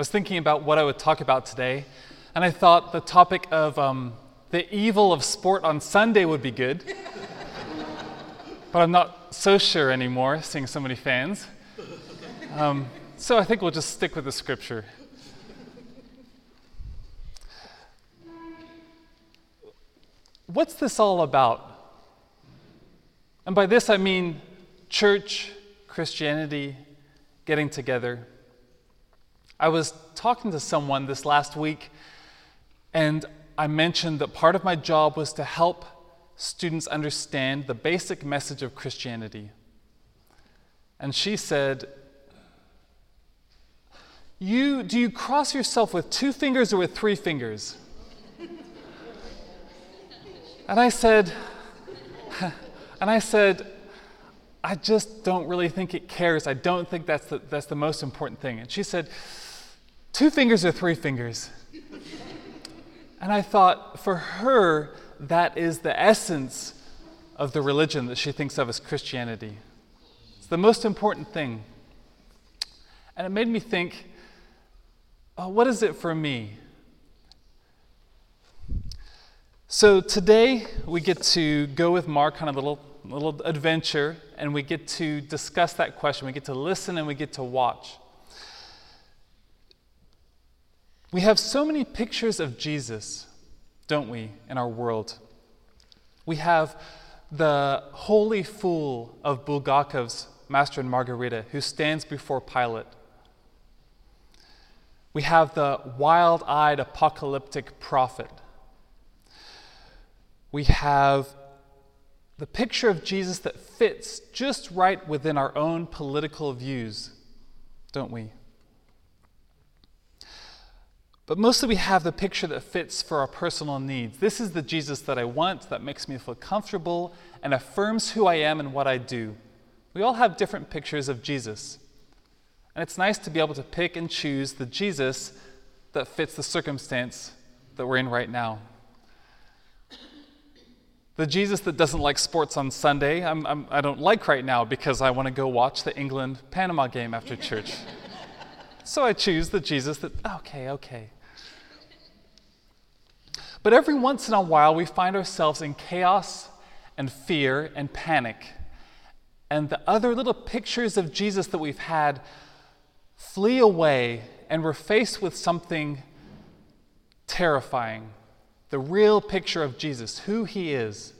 I was thinking about what I would talk about today, and I thought the topic of the evil of sport on Sunday would be good. But I'm not so sure anymore, seeing so many fans. So I think we'll just stick with the scripture. What's this all about? And by this I mean church, Christianity, getting together. I was talking to someone this last week, and I mentioned that part of my job was to help students understand the basic message of Christianity. And she said, do you cross yourself with two fingers or with three fingers? And I said, I just don't really think it cares. I don't think that's the most important thing. And she said, two fingers or three fingers? And I thought, for her, that is the essence of the religion that she thinks of as Christianity. It's the most important thing. And it made me think, oh, what is it for me? So today we get to go with Mark on a little adventure, and we get to discuss that question. We get to listen and we get to watch. We have so many pictures of Jesus, don't we, in our world? We have the holy fool of Bulgakov's Master and Margarita, who stands before Pilate. We have the wild-eyed apocalyptic prophet. We have the picture of Jesus that fits just right within our own political views, don't we? But mostly we have the picture that fits for our personal needs. This is the Jesus that I want, that makes me feel comfortable and affirms who I am and what I do. We all have different pictures of Jesus. And it's nice to be able to pick and choose the Jesus that fits the circumstance that we're in right now. The Jesus that doesn't like sports on Sunday, I don't like right now because I want to go watch the England-Panama game after church. So I choose the Jesus that, okay. But every once in a while, we find ourselves in chaos and fear and panic. And the other little pictures of Jesus that we've had flee away, and we're faced with something terrifying. The real picture of Jesus, who he is.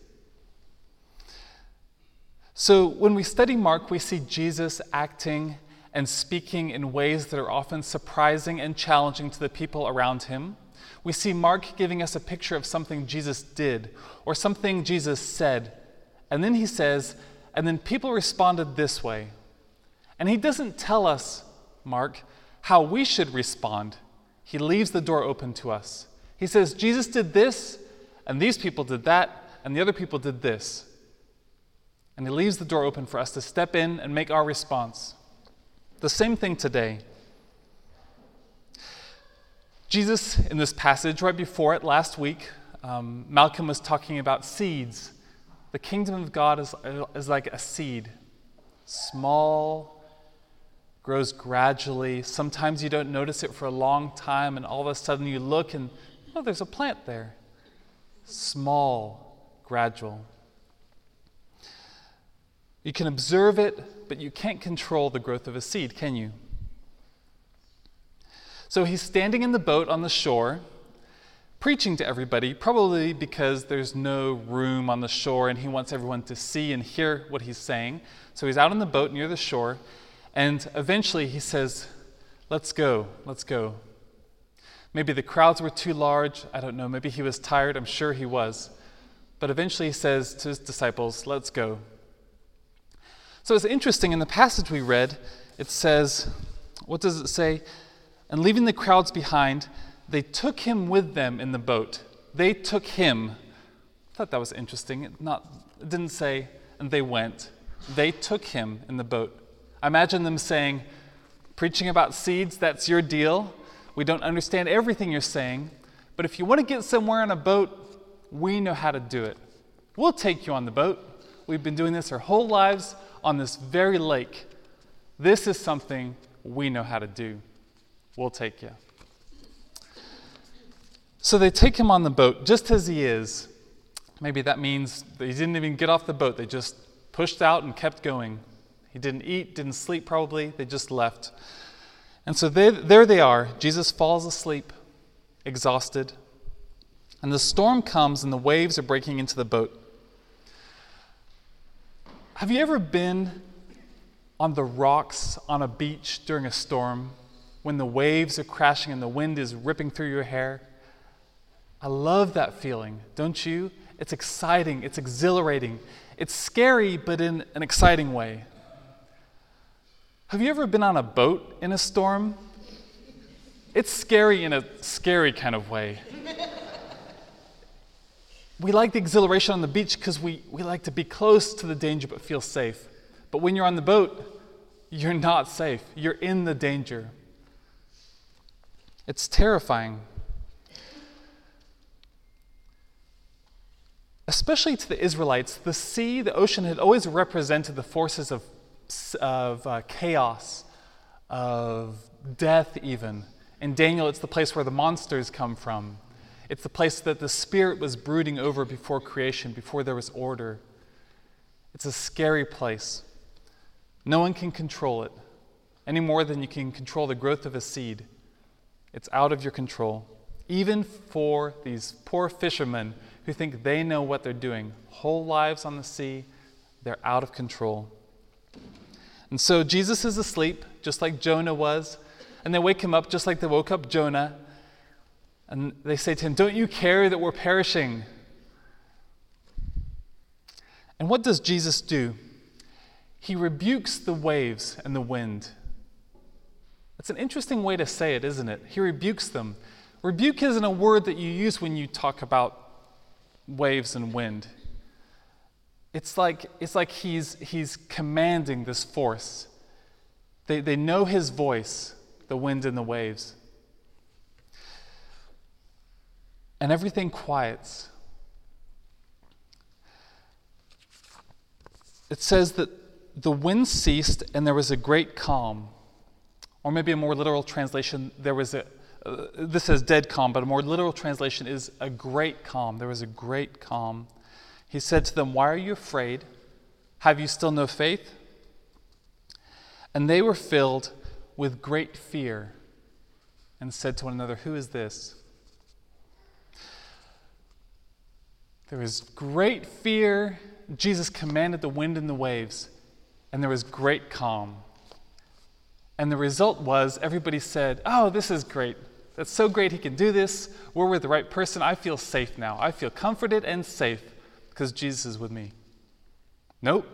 So when we study Mark, we see Jesus acting and speaking in ways that are often surprising and challenging to the people around him. We see Mark giving us a picture of something Jesus did or something Jesus said. And then he says, and then people responded this way. And he doesn't tell us, Mark, how we should respond. He leaves the door open to us. He says, Jesus did this, and these people did that, and the other people did this. And he leaves the door open for us to step in and make our response. The same thing today. Jesus, in this passage, right before it last week, Malcolm was talking about seeds. The kingdom of God is like a seed. Small, grows gradually. Sometimes you don't notice it for a long time, and all of a sudden you look and, oh, there's a plant there. Small, gradual. You can observe it, but you can't control the growth of a seed, can you? So he's standing in the boat on the shore, preaching to everybody, probably because there's no room on the shore and he wants everyone to see and hear what he's saying. So he's out on the boat near the shore, and eventually he says, let's go. Maybe the crowds were too large, I don't know, maybe he was tired, I'm sure he was. But eventually he says to his disciples, let's go. So it's interesting, in the passage we read, it says, what does it say? And leaving the crowds behind, they took him with them in the boat. They took him. I thought that was interesting. It didn't say, and they went. They took him in the boat. I imagine them saying, preaching about seeds, that's your deal. We don't understand everything you're saying, but if you want to get somewhere on a boat, we know how to do it. We'll take you on the boat. We've been doing this our whole lives on this very lake. This is something we know how to do. We'll take you. So they take him on the boat just as he is. Maybe that means that he didn't even get off the boat. They just pushed out and kept going. He didn't eat, didn't sleep probably. They just left. And so there they are. Jesus falls asleep, exhausted. And the storm comes and the waves are breaking into the boat. Have you ever been on the rocks on a beach during a storm when the waves are crashing and the wind is ripping through your hair? I love that feeling, don't you? It's exciting, it's exhilarating. It's scary, but in an exciting way. Have you ever been on a boat in a storm? It's scary in a scary kind of way. We like the exhilaration on the beach because we like to be close to the danger but feel safe. But when you're on the boat, you're not safe. You're in the danger. It's terrifying. Especially to the Israelites, the sea, the ocean, had always represented the forces of chaos, of death even. In Daniel, it's the place where the monsters come from. It's the place that the Spirit was brooding over before creation, before there was order. It's a scary place. No one can control it any more than you can control the growth of a seed. It's out of your control. Even for these poor fishermen who think they know what they're doing, whole lives on the sea, they're out of control. And so Jesus is asleep, just like Jonah was, and they wake him up just like they woke up Jonah. And they say to him, "Don't you care that we're perishing?" And what does Jesus do? He rebukes the waves and the wind. That's an interesting way to say it, isn't it? He rebukes them. Rebuke isn't a word that you use when you talk about waves and wind. It's like he's commanding this force. They know his voice, the wind and the waves. And everything quiets. It says that the wind ceased and there was a great calm. Or maybe a more literal translation, there was this says dead calm, but a more literal translation is a great calm. There was a great calm. He said to them, "Why are you afraid? Have you still no faith?" And they were filled with great fear and said to one another, "Who is this?" There was great fear. Jesus commanded the wind and the waves, and there was great calm. And the result was everybody said, "Oh, this is great. That's so great he can do this. We're with the right person. I feel safe now. I feel comforted and safe because Jesus is with me." Nope.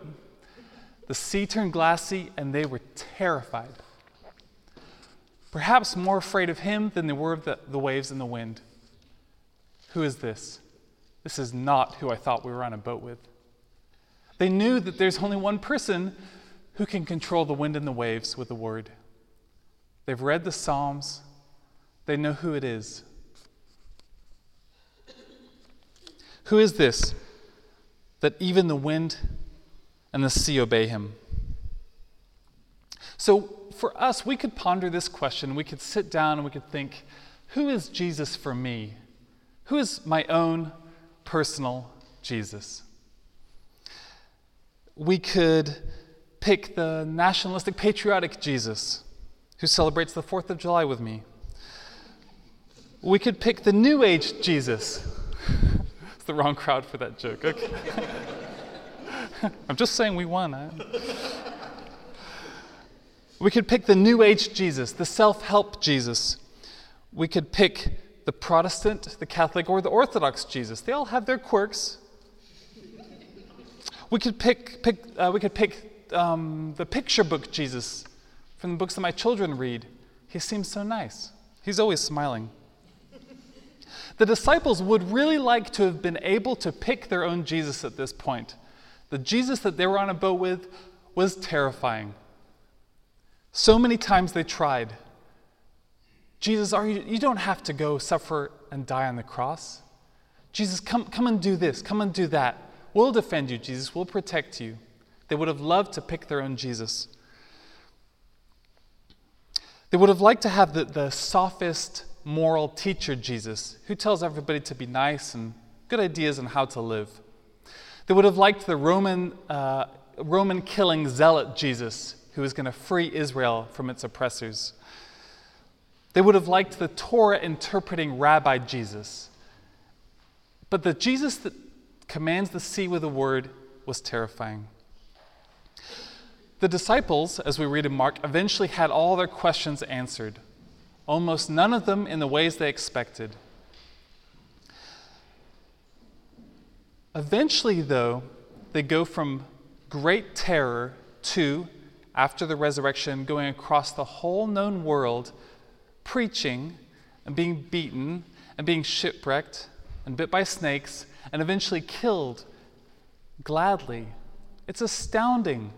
The sea turned glassy, and they were terrified. Perhaps more afraid of him than they were of the waves and the wind. Who is this? This is not who I thought we were on a boat with. They knew that there's only one person who can control the wind and the waves with the word. They've read the Psalms. They know who it is. Who is this that even the wind and the sea obey him? So for us, we could ponder this question. We could sit down and we could think, who is Jesus for me? Who is my own personal Jesus? We could pick the nationalistic, patriotic Jesus who celebrates the 4th of July with me. We could pick the New Age Jesus. It's the wrong crowd for that joke. Okay. I'm just saying we won. We could pick the New Age Jesus, the self-help Jesus. We could pick the Protestant, the Catholic, or the Orthodox Jesus. They all have their quirks. We could pick the picture book Jesus from the books that my children read. He seems so nice. He's always smiling. The disciples would really like to have been able to pick their own Jesus at this point. The Jesus that they were on a boat with was terrifying. So many times they tried. Jesus, you don't have to go suffer and die on the cross. Jesus, come and do this. Come and do that. We'll defend you, Jesus. We'll protect you. They would have loved to pick their own Jesus. They would have liked to have the sophist, moral teacher Jesus, who tells everybody to be nice and good ideas on how to live. They would have liked the Roman killing zealot Jesus, who is going to free Israel from its oppressors. They would have liked the Torah interpreting Rabbi Jesus. But the Jesus that commands the sea with a word was terrifying. The disciples, as we read in Mark, eventually had all their questions answered, almost none of them in the ways they expected. Eventually, though, they go from great terror to, after the resurrection, going across the whole known world, preaching and being beaten and being shipwrecked and bit by snakes and eventually killed gladly. It's astounding.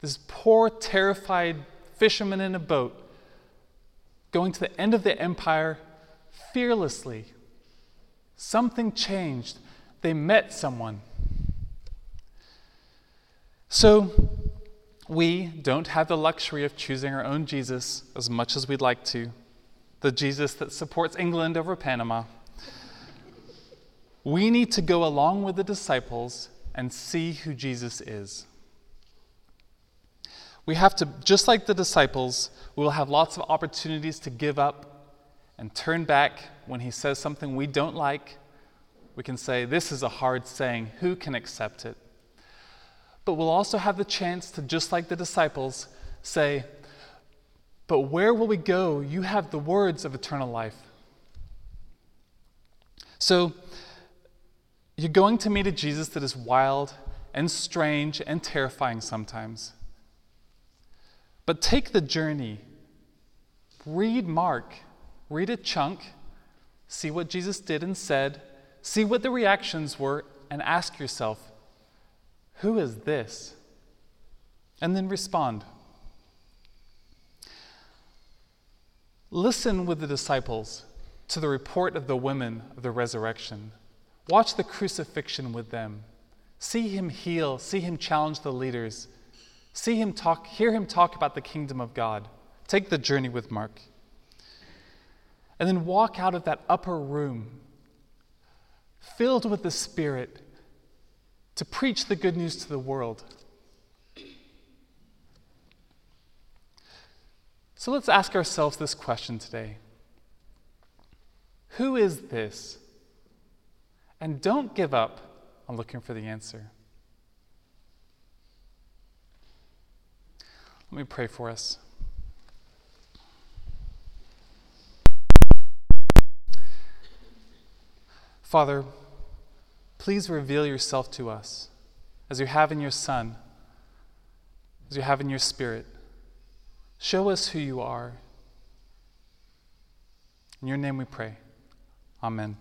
This poor, terrified fisherman in a boat going to the end of the empire fearlessly. Something changed. They met someone. So we don't have the luxury of choosing our own Jesus as much as we'd like to. The Jesus that supports England over Panama. We need to go along with the disciples and see who Jesus is. We have to, just like the disciples, we will have lots of opportunities to give up and turn back when he says something we don't like. We can say, this is a hard saying. Who can accept it? But we'll also have the chance to, just like the disciples, say, but where will we go? You have the words of eternal life. So, you're going to meet a Jesus that is wild and strange and terrifying sometimes. But take the journey. Read Mark. Read a chunk. See what Jesus did and said. See what the reactions were and ask yourself, who is this? And then respond. Listen with the disciples to the report of the women of the resurrection. Watch the crucifixion with them. See him heal. See him challenge the leaders. See him talk, hear him talk about the kingdom of God. Take the journey with Mark. And then walk out of that upper room, filled with the Spirit, to preach the good news to the world. So let's ask ourselves this question today. Who is this? And don't give up on looking for the answer. Let me pray for us. Father, please reveal yourself to us as you have in your Son, as you have in your Spirit. Show us who you are. In your name we pray. Amen.